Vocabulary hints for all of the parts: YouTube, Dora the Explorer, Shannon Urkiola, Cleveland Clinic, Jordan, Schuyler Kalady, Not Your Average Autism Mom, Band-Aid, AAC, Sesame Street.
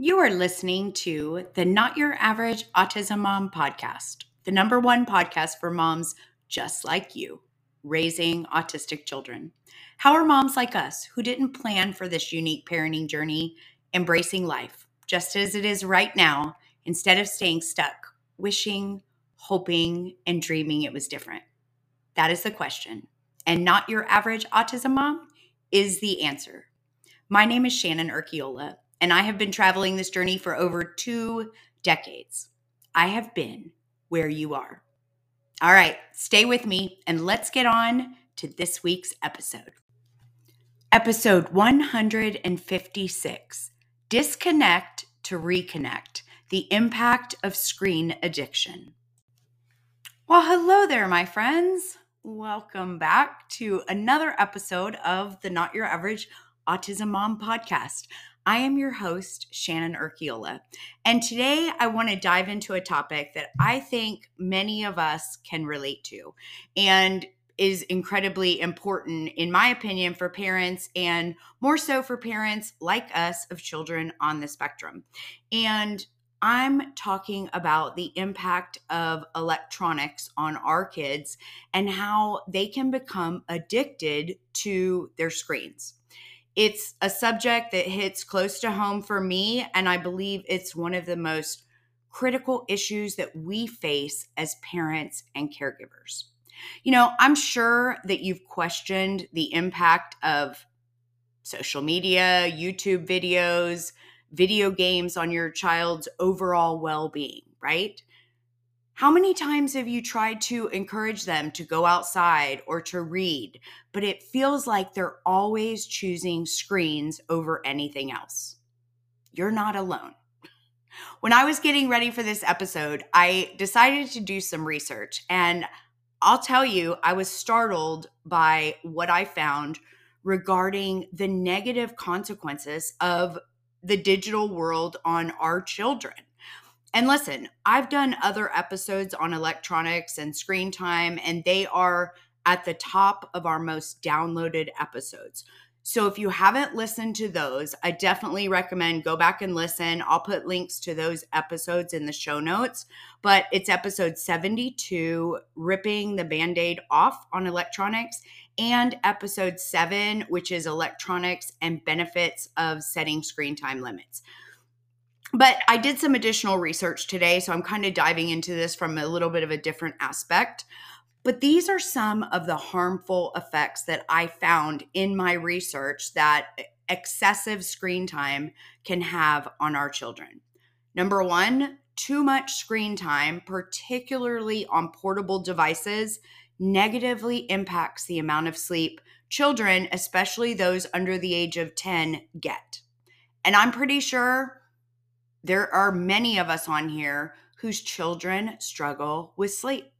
You are listening to the Not Your Average Autism Mom podcast, the #1 podcast for moms just like you, raising autistic children. How are moms like us who didn't plan for this unique parenting journey, embracing life just as it is right now, instead of staying stuck, wishing, hoping, and dreaming it was different? That is the question. And Not Your Average Autism Mom is the answer. My name is Shannon Urkiola, and I have been traveling this journey for over 2 decades. I have been where you are. All right, stay with me and let's get on to this week's episode. Episode 156, Disconnect to Reconnect, the Impact of Screen Addiction. Well, hello there, my friends. Welcome back to another episode of the Not Your Average Autism Mom podcast. I am your host, Shannon Urkiola, and today I want to dive into a topic that I think many of us can relate to and is incredibly important, in my opinion, for parents, and more so for parents like us of children on the spectrum. And I'm talking about the impact of electronics on our kids and how they can become addicted to their screens. It's a subject that hits close to home for me, and I believe it's one of the most critical issues that we face as parents and caregivers. You know, I'm sure that you've questioned the impact of social media, YouTube videos, video games on your child's overall well-being, right? How many times have you tried to encourage them to go outside or to read, but it feels like they're always choosing screens over anything else? You're not alone. When I was getting ready for this episode, I decided to do some research, and I'll tell you, I was startled by what I found regarding the negative consequences of the digital world on our children. And listen, I've done other episodes on electronics and screen time, and they are at the top of our most downloaded episodes. So if you haven't listened to those, I definitely recommend go back and listen. I'll put links to those episodes in the show notes, but it's episode 72, Ripping the Band-Aid Off on Electronics, and episode 7, which is Electronics and Benefits of Setting Screen Time Limits. But I did some additional research today, so I'm kind of diving into this from a little bit of a different aspect. But these are some of the harmful effects that I found in my research that excessive screen time can have on our children. Number one, too much screen time, particularly on portable devices, negatively impacts the amount of sleep children, especially those under the age of 10, get. And I'm pretty sure there are many of us on here whose children struggle with sleep.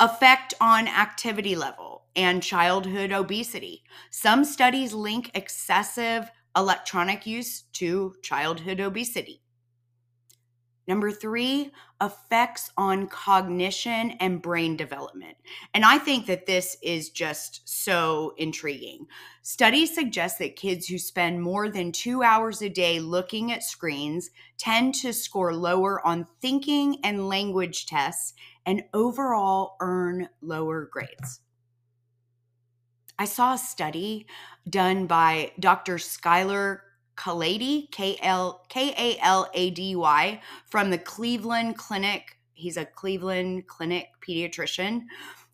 Effect on activity level and childhood obesity. Some studies link excessive electronic use to childhood obesity. Number 3, effects on cognition and brain development. And I think that this is just so intriguing. Studies suggest that kids who spend more than 2 hours a day looking at screens tend to score lower on thinking and language tests and overall earn lower grades. I saw a study done by Dr. Schuyler Kalady, Kalady, from the Cleveland Clinic. He's a Cleveland Clinic pediatrician.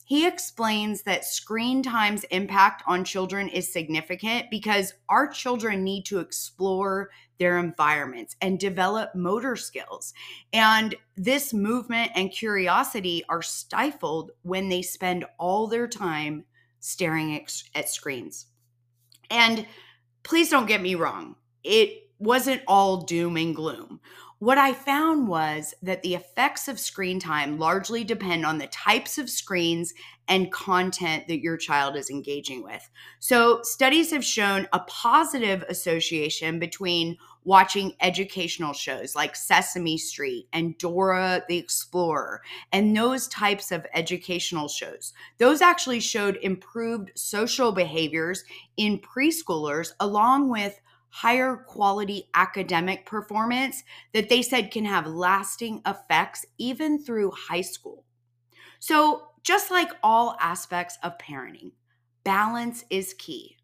He explains that screen time's impact on children is significant because our children need to explore their environments and develop motor skills. And this movement and curiosity are stifled when they spend all their time staring at screens. And please don't get me wrong, it wasn't all doom and gloom. What I found was that the effects of screen time largely depend on the types of screens and content that your child is engaging with. So studies have shown a positive association between watching educational shows like Sesame Street and Dora the Explorer and those types of educational shows. Those actually showed improved social behaviors in preschoolers, along with higher quality academic performance that they said can have lasting effects even through high school. So just like all aspects of parenting, balance is key.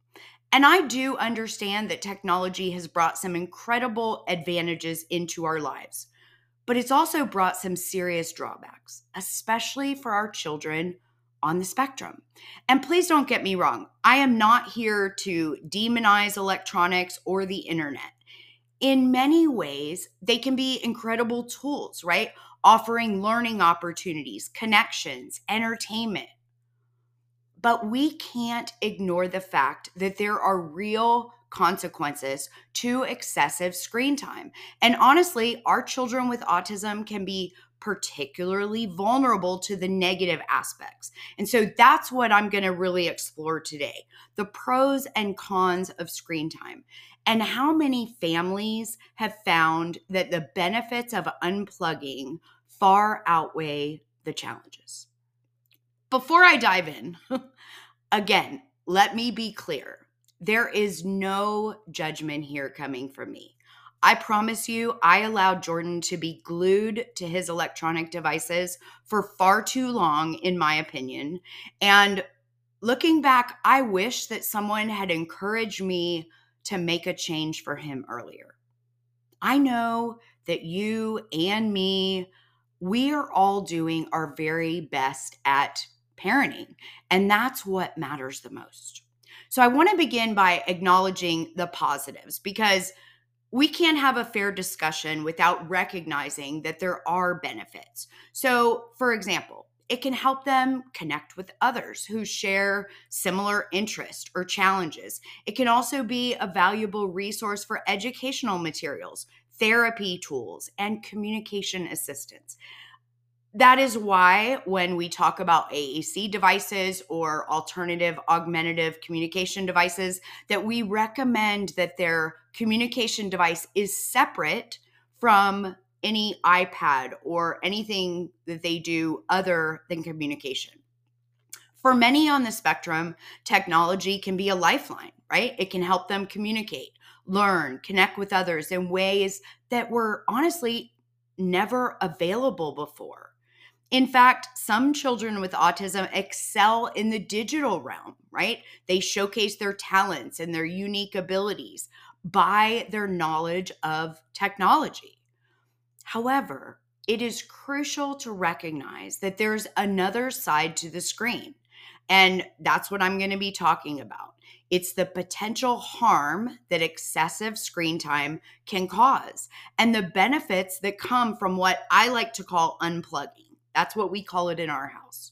And I do understand that technology has brought some incredible advantages into our lives, but it's also brought some serious drawbacks, especially for our children on the spectrum. And please don't get me wrong. I am not here to demonize electronics or the internet. In many ways, they can be incredible tools, right? Offering learning opportunities, connections, entertainment. But we can't ignore the fact that there are real consequences to excessive screen time. And honestly, our children with autism can be particularly vulnerable to the negative aspects. And so that's what I'm going to really explore today, the pros and cons of screen time, and how many families have found that the benefits of unplugging far outweigh the challenges. Before I dive in, again, let me be clear. There is no judgment here coming from me. I promise you, I allowed Jordan to be glued to his electronic devices for far too long, in my opinion. And looking back, I wish that someone had encouraged me to make a change for him earlier. I know that you and me, we are all doing our very best at parenting, and that's what matters the most. So I want to begin by acknowledging the positives, because we can't have a fair discussion without recognizing that there are benefits. So, for example, it can help them connect with others who share similar interests or challenges. It can also be a valuable resource for educational materials, therapy tools, and communication assistance. That is why when we talk about AAC devices or alternative augmentative communication devices, that we recommend that their communication device is separate from any iPad or anything that they do other than communication. For many on the spectrum, technology can be a lifeline, right? It can help them communicate, learn, connect with others in ways that were honestly never available before. In fact, some children with autism excel in the digital realm, right? They showcase their talents and their unique abilities by their knowledge of technology. However, it is crucial to recognize that there's another side to the screen, and that's what I'm going to be talking about. It's the potential harm that excessive screen time can cause and the benefits that come from what I like to call unplugging. That's what we call it in our house.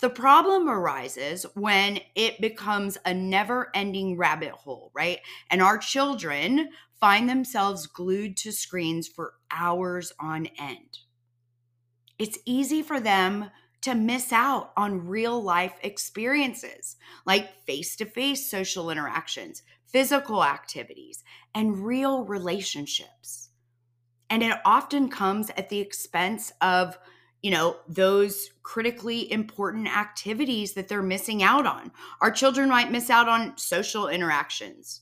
The problem arises when it becomes a never-ending rabbit hole, right? And our children find themselves glued to screens for hours on end. It's easy for them to miss out on real life experiences like face-to-face social interactions, physical activities, and real relationships. And it often comes at the expense of those critically important activities that they're missing out on. Our children might miss out on social interactions,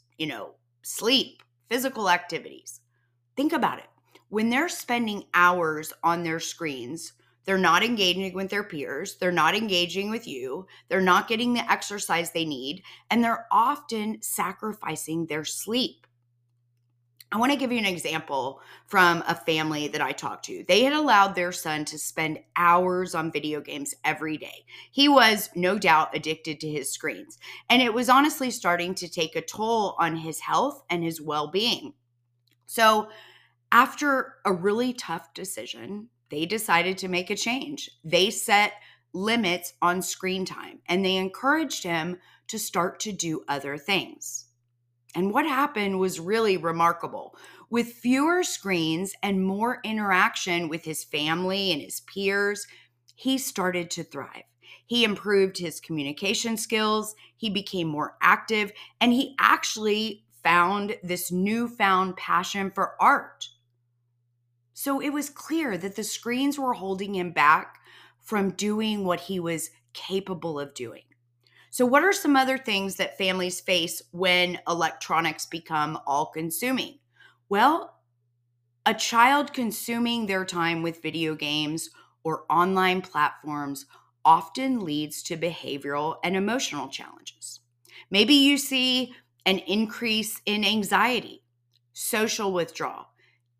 sleep, physical activities. Think about it. When they're spending hours on their screens, they're not engaging with their peers, they're not engaging with you, they're not getting the exercise they need, and they're often sacrificing their sleep. I want to give you an example from a family that I talked to. They had allowed their son to spend hours on video games every day. He was no doubt addicted to his screens, and it was honestly starting to take a toll on his health and his well-being. So after a really tough decision, they decided to make a change. They set limits on screen time, and they encouraged him to start to do other things. And what happened was really remarkable. With fewer screens and more interaction with his family and his peers, he started to thrive. He improved his communication skills, he became more active, and he actually found this newfound passion for art. So it was clear that the screens were holding him back from doing what he was capable of doing. So what are some other things that families face when electronics become all-consuming? Well, a child consuming their time with video games or online platforms often leads to behavioral and emotional challenges. Maybe you see an increase in anxiety, social withdrawal,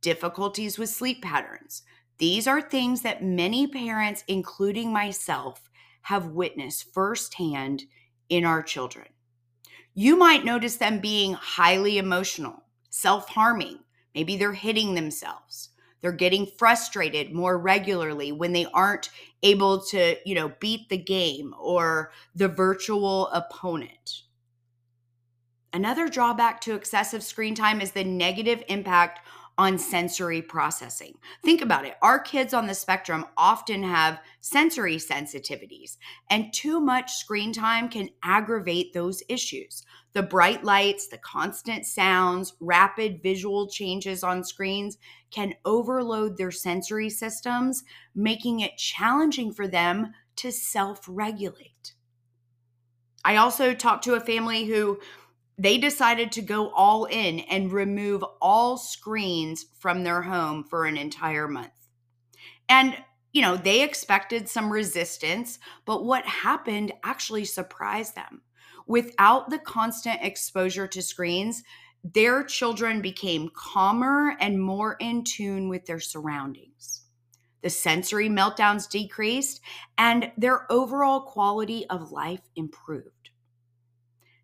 difficulties with sleep patterns. These are things that many parents, including myself, have witnessed firsthand in our children. You might notice them being highly emotional, self-harming. Maybe they're hitting themselves. They're getting frustrated more regularly when they aren't able to, beat the game or the virtual opponent. Another drawback to excessive screen time is the negative impact on sensory processing. Think about it. Our kids on the spectrum often have sensory sensitivities, and too much screen time can aggravate those issues. The bright lights, the constant sounds, rapid visual changes on screens can overload their sensory systems, making it challenging for them to self-regulate. I also talked to a family who they decided to go all in and remove all screens from their home for an entire month. And, they expected some resistance, but what happened actually surprised them. Without the constant exposure to screens, their children became calmer and more in tune with their surroundings. The sensory meltdowns decreased, and their overall quality of life improved.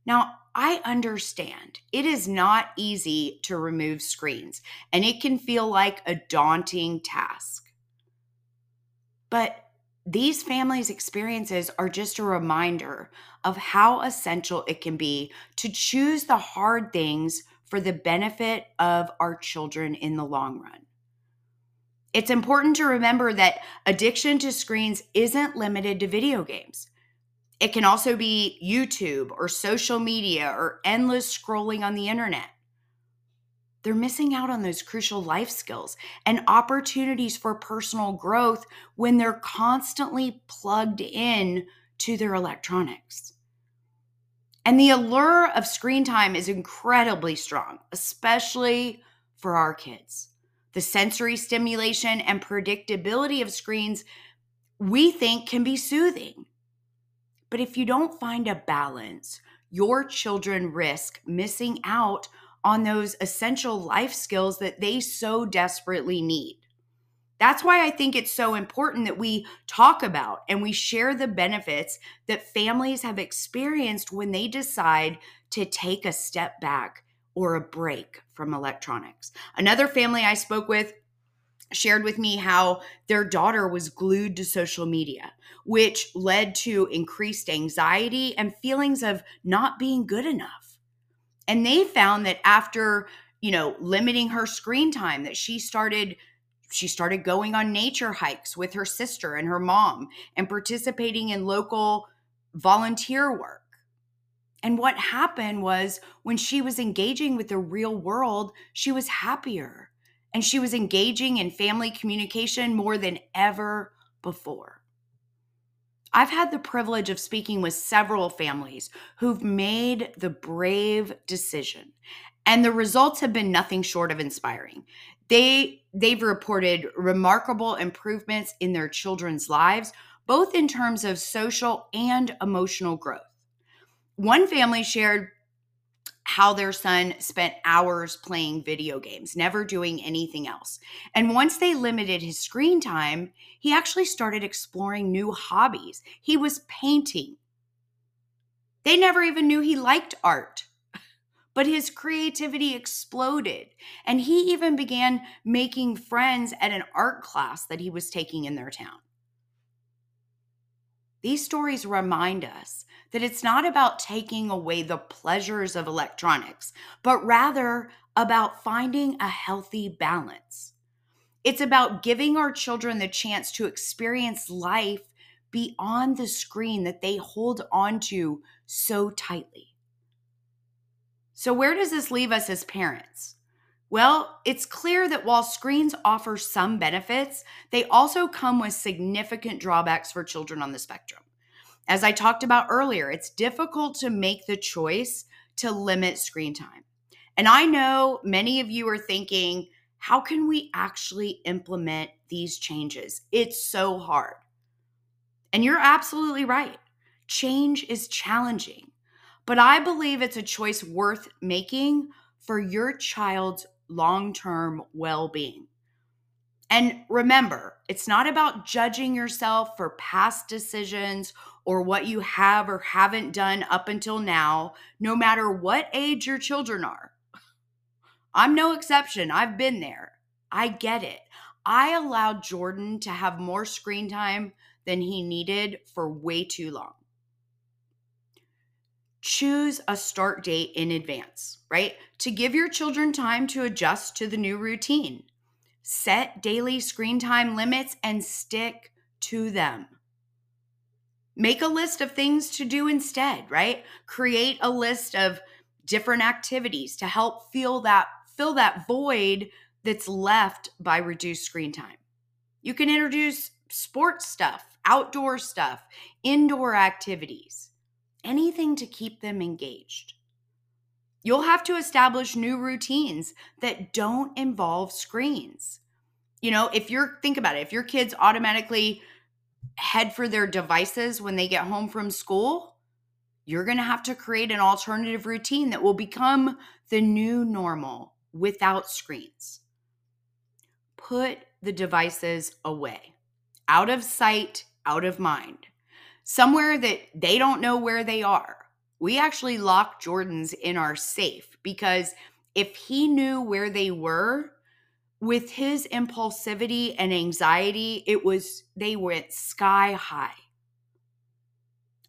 Now, I understand it is not easy to remove screens, and it can feel like a daunting task. But these families' experiences are just a reminder of how essential it can be to choose the hard things for the benefit of our children in the long run. It's important to remember that addiction to screens isn't limited to video games. It can also be YouTube or social media or endless scrolling on the internet. They're missing out on those crucial life skills and opportunities for personal growth when they're constantly plugged in to their electronics. And the allure of screen time is incredibly strong, especially for our kids. The sensory stimulation and predictability of screens, we think, can be soothing. But if you don't find a balance, your children risk missing out on those essential life skills that they so desperately need. That's why I think it's so important that we talk about and we share the benefits that families have experienced when they decide to take a step back or a break from electronics. Another family I spoke with shared with me how their daughter was glued to social media, which led to increased anxiety and feelings of not being good enough. And they found that after, limiting her screen time, that she started going on nature hikes with her sister and her mom and participating in local volunteer work. And what happened was when she was engaging with the real world, she was happier. And she was engaging in family communication more than ever before. I've had the privilege of speaking with several families who've made the brave decision, and the results have been nothing short of inspiring. They've reported remarkable improvements in their children's lives, both in terms of social and emotional growth. One family shared how their son spent hours playing video games, never doing anything else. And once they limited his screen time, he actually started exploring new hobbies. He was painting. They never even knew he liked art, but his creativity exploded. And he even began making friends at an art class that he was taking in their town. These stories remind us that it's not about taking away the pleasures of electronics, but rather about finding a healthy balance. It's about giving our children the chance to experience life beyond the screen that they hold onto so tightly. So where does this leave us as parents? Well, it's clear that while screens offer some benefits, they also come with significant drawbacks for children on the spectrum. As I talked about earlier, it's difficult to make the choice to limit screen time. And I know many of you are thinking, how can we actually implement these changes? It's so hard. And you're absolutely right. Change is challenging, but I believe it's a choice worth making for your child's long-term well-being. And remember, it's not about judging yourself for past decisions or what you have or haven't done up until now, no matter what age your children are. I'm no exception. I've been there. I get it. I allowed Jordan to have more screen time than he needed for way too long. Choose a start date in advance, right? To give your children time to adjust to the new routine. Set daily screen time limits and stick to them. Make a list of things to do instead, right? Create a list of different activities to help fill that void that's left by reduced screen time. You can introduce sports stuff, outdoor stuff, indoor activities, anything to keep them engaged. You'll have to establish new routines that don't involve screens. You know, think about it, if your kids automatically head for their devices when they get home from school, you're going to have to create an alternative routine that will become the new normal without screens. Put the devices away, out of sight, out of mind, somewhere that they don't know where they are. We actually locked Jordan's in our safe because if he knew where they were, with his impulsivity and anxiety, they went sky high.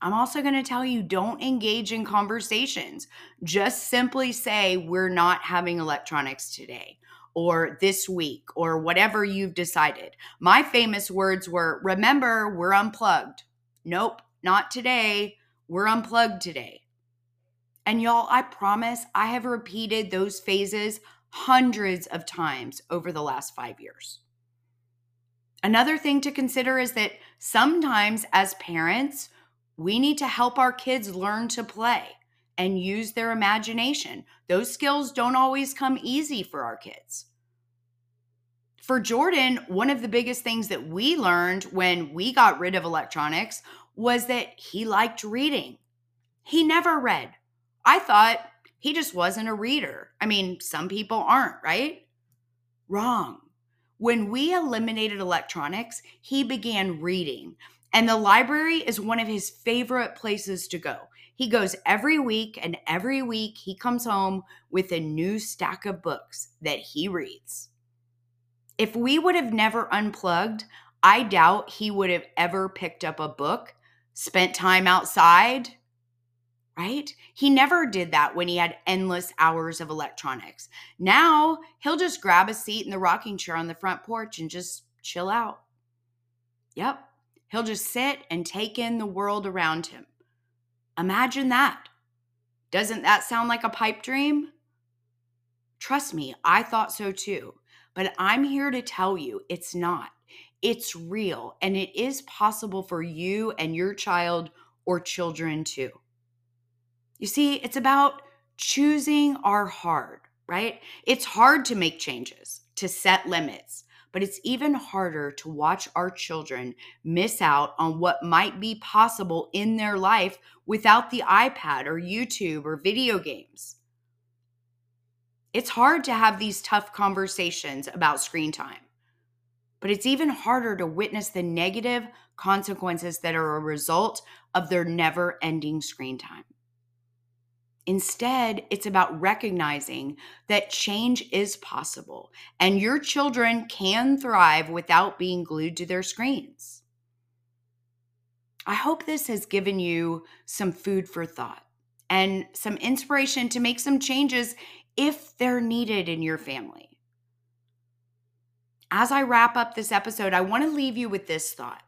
I'm also going to tell you, don't engage in conversations. Just simply say, we're not having electronics today or this week or whatever you've decided. My famous words were, remember, we're unplugged. Nope, not today. We're unplugged today. And y'all, I promise I have repeated those phrases hundreds of times over the last 5 years. Another thing to consider is that sometimes as parents, we need to help our kids learn to play and use their imagination. Those skills don't always come easy for our kids. For Jordan, one of the biggest things that we learned when we got rid of electronics was that he liked reading. He never read. I thought he just wasn't a reader. I mean, some people aren't, right? Wrong. When we eliminated electronics, he began reading, and the library is one of his favorite places to go. He goes every week, and every week he comes home with a new stack of books that he reads. If we would have never unplugged, I doubt he would have ever picked up a book, spent time outside, right? He never did that when he had endless hours of electronics. Now he'll just grab a seat in the rocking chair on the front porch and just chill out. Yep. He'll just sit and take in the world around him. Imagine that. Doesn't that sound like a pipe dream? Trust me, I thought so too. But I'm here to tell you it's not. It's real, and it is possible for you and your child or children too. You see, it's about choosing our hard, right? It's hard to make changes, to set limits, but it's even harder to watch our children miss out on what might be possible in their life without the iPad or YouTube or video games. It's hard to have these tough conversations about screen time. But it's even harder to witness the negative consequences that are a result of their never-ending screen time. Instead, it's about recognizing that change is possible and your children can thrive without being glued to their screens. I hope this has given you some food for thought and some inspiration to make some changes if they're needed in your family. As I wrap up this episode, I want to leave you with this thought.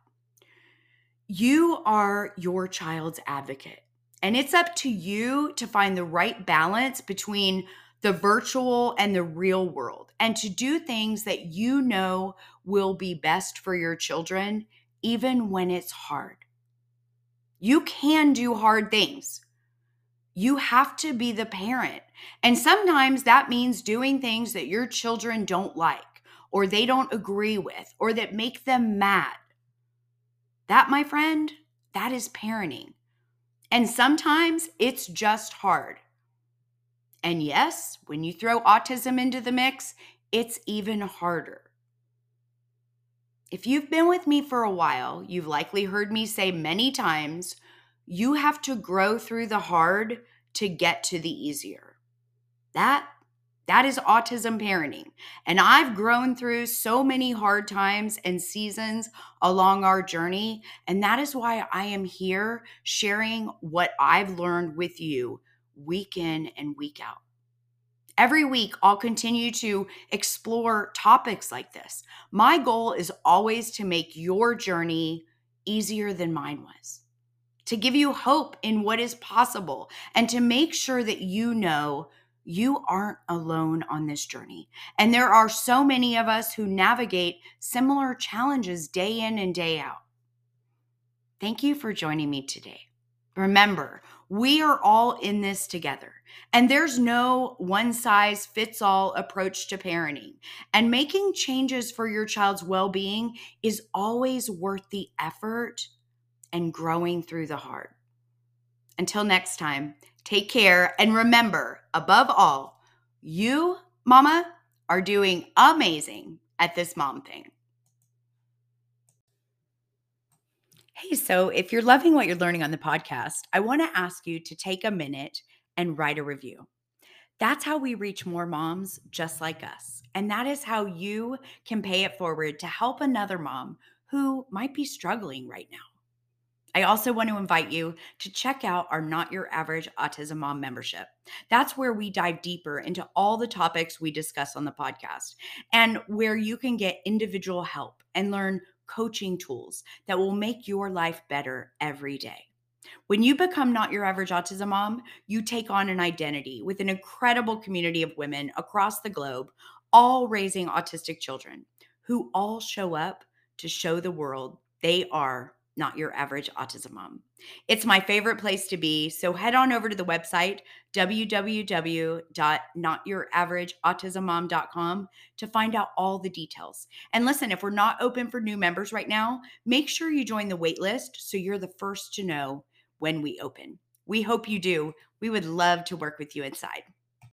You are your child's advocate, and it's up to you to find the right balance between the virtual and the real world, and to do things that you know will be best for your children, even when it's hard. You can do hard things. You have to be the parent. And sometimes that means doing things that your children don't like, or they don't agree with, or that make them mad. That, my friend, that is parenting. And sometimes it's just hard. And yes, when you throw autism into the mix, it's even harder. If you've been with me for a while, you've likely heard me say many times, you have to grow through the hard to get to the easier. That is autism parenting. And I've grown through so many hard times and seasons along our journey. And that is why I am here sharing what I've learned with you week in and week out. Every week, I'll continue to explore topics like this. My goal is always to make your journey easier than mine was, to give you hope in what is possible, and to make sure that you know you aren't alone on this journey. And there are so many of us who navigate similar challenges day in and day out. Thank you for joining me today. Remember, we are all in this together, and there's no one-size-fits-all approach to parenting, and making changes for your child's well-being is always worth the effort and growing through the hard. Until next time, take care, and remember, above all, you, Mama, are doing amazing at this mom thing. Hey, so if you're loving what you're learning on the podcast, I want to ask you to take a minute and write a review. That's how we reach more moms just like us. And that is how you can pay it forward to help another mom who might be struggling right now. I also want to invite you to check out our Not Your Average Autism Mom membership. That's where we dive deeper into all the topics we discuss on the podcast, and where you can get individual help and learn coaching tools that will make your life better every day. When you become Not Your Average Autism Mom, you take on an identity with an incredible community of women across the globe, all raising autistic children, who all show up to show the world they are not your average autism mom. It's my favorite place to be, so head on over to the website, www.notyouraverageautismmom.com, to find out all the details. And listen, if we're not open for new members right now, make sure you join the waitlist so you're the first to know when we open. We hope you do. We would love to work with you inside.